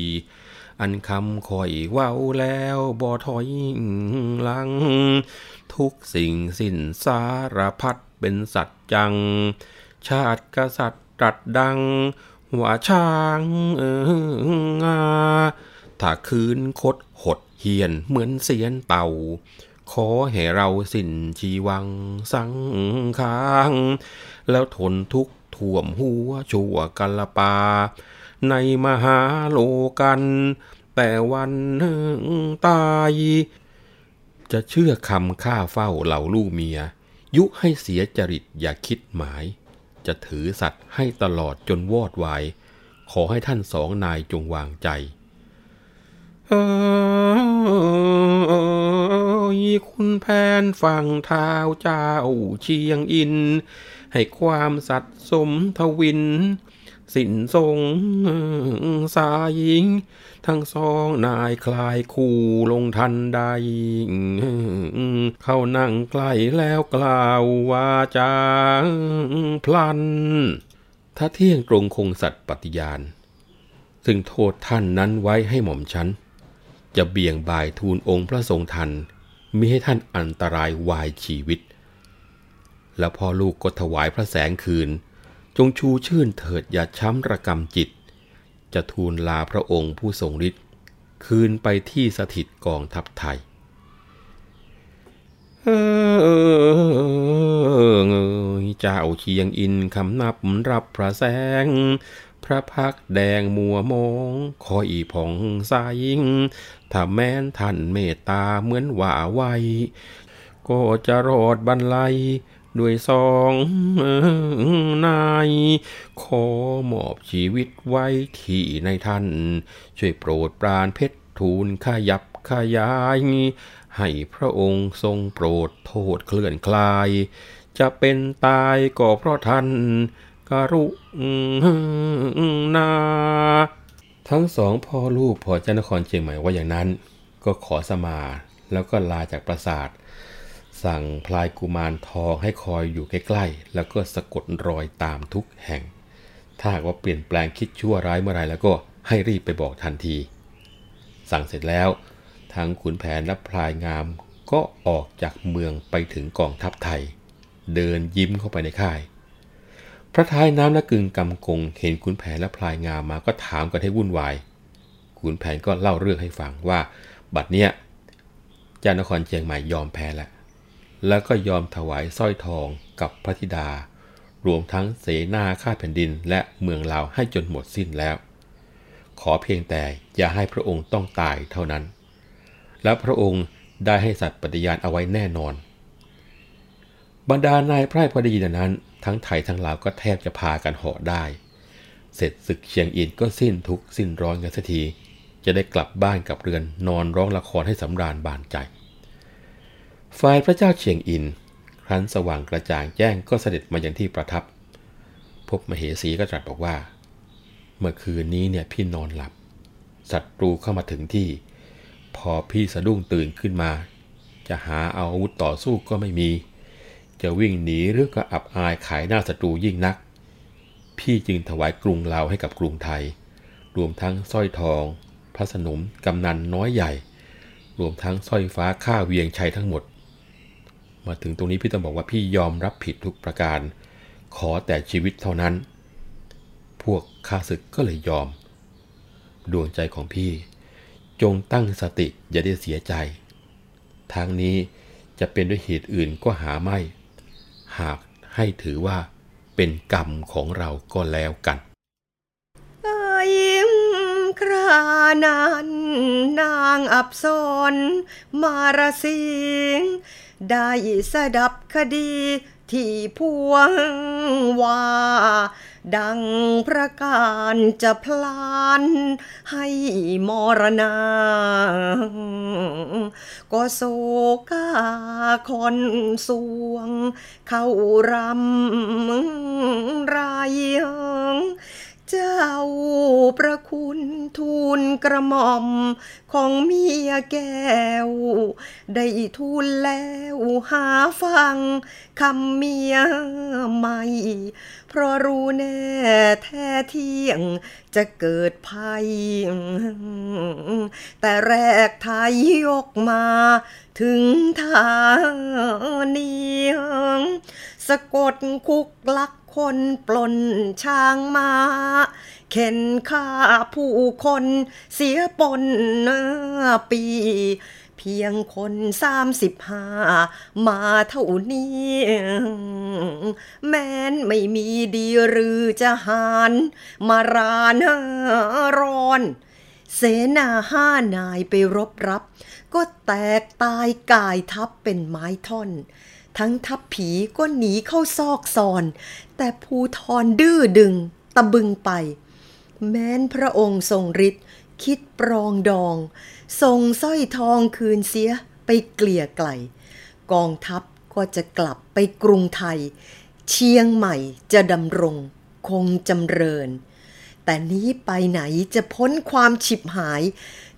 อันคำคอยเว้าแล้วบ่ถอยหลังทุกสิ่งสิ้นสารพัดเป็นสัจจังชาติกษัตริย์ตรัสดังหัวช้างถ้าคืนคดหดเหียนเหมือนเสียนเต่าขอให้เราสิ้นชีวังสังขางแล้วทนทุกข์ท่วมหัวชั่วกาลปาในมหาโลกันแต่วันตายจะเชื่อคำข้าเฝ้าเหล่าลูกเมียยุให้เสียจริตอย่าคิดหมายจะถือสัตว์ให้ตลอดจนวอดวายขอให้ท่านสองนายจงวางใจคุณแผนฟังท้าวเจ้าเชียงอินให้ความสัตย์สมทวินสินทรงสายิงทั้งสองนายคลายคู่ลงทันใดเข้านั่งใกล้แล้วกล่าววาจาพลัน ถ้าเที่ยงตรงคงสัตย์ปฏิญาณซึ่งโทษท่านนั้นไว้ให้หม่อมฉันจะเบี่ยงบ่ายทูลองค์พระทรงทันมิให้ท่านอันตรายวายชีวิตและพ่อลูกก็ถวายพระแสงคืนจงชูชื่นเถิดอย่าช้ำระกำจิตจะทูลลาพระองค์ผู้ทรงฤทธิ์คืนไปที่สถิตกองทัพไทยเจ้าเชียงอินคำนับรับพระแสงพระพักแดงมัวมองคอยผ่องใสถ้าแม้นท่านเมตตาเหมือนว่าไวก็จะรอดบรรลัยด้วยสองนายขอมอบชีวิตไว้ที่ในท่านช่วยโปรดปรานเพชรทูลขยับขยายให้พระองค์ทรงโปรดโทษเคลื่อนคลายจะเป็นตายก็เพราะท่านกรุณาทั้งสองพ่อลูกพอเจ้านครเชียงใหม่ว่าอย่างนั้นก็ขอสมาแล้วก็ลาจากปราสาทสั่งพลายกุมารทองให้คอยอยู่ใกล้ๆแล้วก็สะกดรอยตามทุกแห่งถ้าหากว่าเปลี่ยนแปลงคิดชั่วร้ายเมื่อไรแล้วก็ให้รีบไปบอกทันทีสั่งเสร็จแล้วทั้งขุนแผนและพลายงามก็ออกจากเมืองไปถึงกองทัพไทยเดินยิ้มเข้าไปในค่ายพระท้ายน้ำและกึ่งกำกงเห็นขุนแผนและพลายงามมาก็ถามกันให้วุ่นวายขุนแผนก็เล่าเรื่องให้ฟังว่าบัดเนี้ยเจ้านครเชียงใหม่ยอมแพ้แล้วก็ยอมถวายสร้อยทองกับพระธิดารวมทั้งเสนาข้าแผ่นดินและเมืองลาวให้จนหมดสิ้นแล้วขอเพียงแต่อย่าให้พระองค์ต้องตายเท่านั้นและพระองค์ได้ให้สัตย์ปฏิญาณเอาไว้แน่นอนบรรดานายไพร่พอดีนั้นทั้งไทยทั้งลาวก็แทบจะพากันห่อได้เสร็จศึกเชียงอินก็สิ้นทุกข์สิ้นร้อนกันสักทีจะได้กลับบ้านกับเรือนนอนร้องละครให้สำราญบานใจฝ่ายพระเจ้าเชียงอินครั้นสว่างกระจ่างแจ้งก็เสด็จมายังที่ประทับพบมเหสีก็ตรัสบอกว่าเมื่อคืนนี้เนี่ยพี่นอนหลับศัตรูเข้ามาถึงที่พอพี่สะดุ้งตื่นขึ้นมาจะหาเอาอาวุธต่อสู้ก็ไม่มีจะวิ่งหนีหรือก็อับอายขายหน้าศัตรูยิ่งนักพี่จึงถวายกรุงลาวให้กับกรุงไทยรวมทั้งสร้อยทองพระสนมกำนันน้อยใหญ่รวมทั้งสร้อยฟ้าข้าเวียงชัยทั้งหมดมาถึงตรงนี้พี่ต้องบอกว่าพี่ยอมรับผิดทุกประการขอแต่ชีวิตเท่านั้นพวกข้าศึกก็เลยยอมดวงใจของพี่จงตั้งสติอย่าได้เสียใจทางนี้จะเป็นด้วยเหตุอื่นก็หาไม่หากให้ถือว่าเป็นกรรมของเราก็แล้วกันครานั้นนางอับสรมารสิงได้สดับคดีที่พวงว่าดังประการจะพลานให้มรณาก็โศกาคอนสวงเข้ารำรายเจ้าประคุณทูลกระหม่อมของเมียแก้วได้ทูลแล้วหาฟังคำเมียไม่เพราะรู้แน่แท้เที่ยงจะเกิดภัยแต่แรกทายยกมาถึงทางนี้สะกดคุกลักคนปล้นช้างมาเข็นฆ่าผู้คนเสียปนปีเพียงคน35มาเท่านี้แม้นไม่มีดีหรือจะหารมารานร้อนเสนา5นายไปรบรับก็แตกตายกายทับเป็นไม้ท่อนทั้งทัพผีก็หนีเข้าซอกซอนแต่ภูธรดื้อดึงตะบึงไปแม้นพระองค์ทรงฤทธิ์คิดปรองดองทรงสร้อยทองคืนเสียไปเกลี่ยไกลกองทัพก็จะกลับไปกรุงไทยเชียงใหม่จะดำรงคงจำเริญแต่นี้ไปไหนจะพ้นความฉิบหาย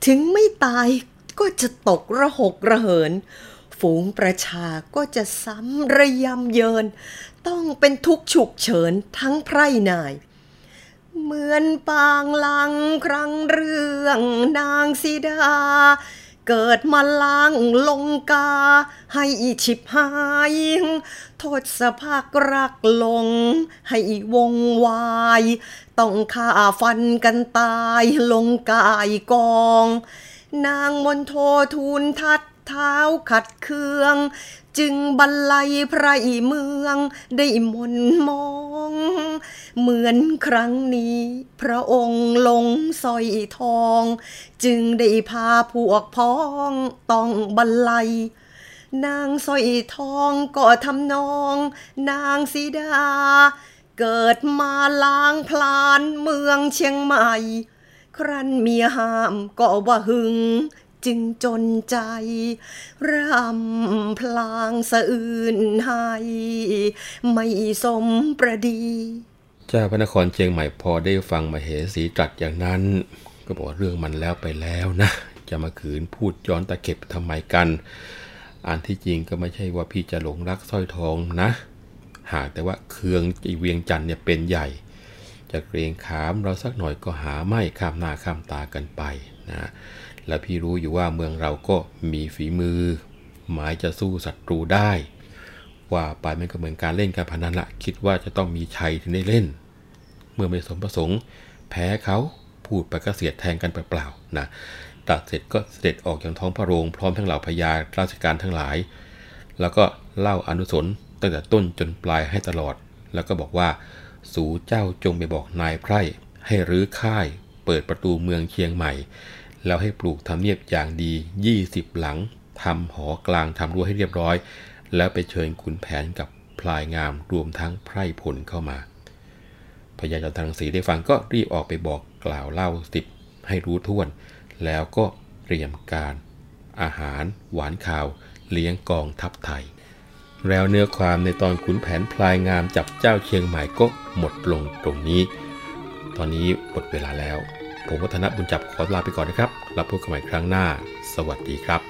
ถึงไม่ตายก็จะตกระหกระเหินฝูงประชาก็จะซ้ำระยำเยินต้องเป็นทุกข์ฉุกเฉินทั้งไพร่นาย เหมือนปางลังครั้งเรื่องนางสีดาเกิดมาลังลงกาให้ฉิบหายโทษสภาครักลงให้วงวายต้องฆ่าฟันกันตายลงกายกองนางมนโททูลทัดเท้าขัดเคืองจึงบรรลัยไพร่เมืองได้มนมองเหมือนครั้งนี้พระองค์ลงสร้อยทองจึงได้พาพวกพ้องต้องบรรลัยนางสร้อยทองก็ทำนองนางสีดาเกิดมาล้างพลานเมืองเชียงใหม่ครั้นเมียห้ามก็ว่าหึงจึงจนใจร่ำพลางสะอื้นหายไม่สมประดีเจ้าพระนครเชียงใหม่พอได้ฟังมเหสีตรัสอย่างนั้นก็บอกเรื่องมันแล้วไปแล้วนะจะมาขืนพูดย้อนตะเข็บทำไมกันอันที่จริงก็ไม่ใช่ว่าพี่จะหลงรักสร้อยทองนะหากแต่ว่าเคืองไอ้เวียงจันทร์เนี่ยเป็นใหญ่จะเกรงขามเราสักหน่อยก็หาไม่ข้ามหน้าข้ามตากันไปนะและพี่รู้อยู่ว่าเมืองเราก็มีฝีมือหมายจะสู้ศัตรูได้ว่าไปมันก็เหมือนการเล่นการพนันละคิดว่าจะต้องมีชัยถึงได้เล่นเมื่อไม่สมประสงค์แพ้เขาพูดไปก็เสียดแทงกันเปล่าๆนะตัดเสร็จก็เสด็จออกจากท้องพระโรงพร้อมทั้งเหล่าพญาราชการทั้งหลายแล้วก็เล่าอนุสรณ์ตั้งแต่ต้นจนปลายให้ตลอดแล้วก็บอกว่าสู่เจ้าจงไปบอกนายไพร่ให้รื้อค่ายเปิดประตูเมืองเชียงใหม่แล้วให้ปลูกทำเนียบอย่างดี20หลังทำหอกลางทำรั้วให้เรียบร้อยแล้วไปเชิญขุนแผนกับพลายงามรวมทั้งไพร่ผลเข้ามาพญาจันทรังสีได้ฟังก็รีบออกไปบอกกล่าวเล่าสิบให้รู้ท่วนแล้วก็เตรียมการอาหารหวานข่าวเลี้ยงกองทัพไทยแล้วเนื้อความในตอนขุนแผนพลายงามจับเจ้าเชียงใหม่ก็หมดลงตรงนี้ตอนนี้หมดเวลาแล้วผมวัฒนะบุญจับขอลาไปก่อนนะครับแล้วพบกันใหม่ครั้งหน้าสวัสดีครับ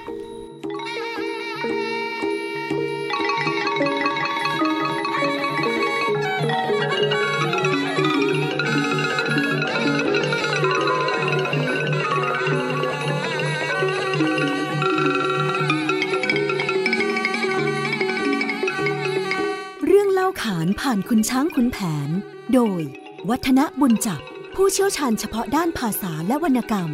ผ่านขุนช้างขุนแผนโดยวัฒนะบุญจับผู้เชี่ยวชาญเฉพาะด้านภาษาและวรรณกรรม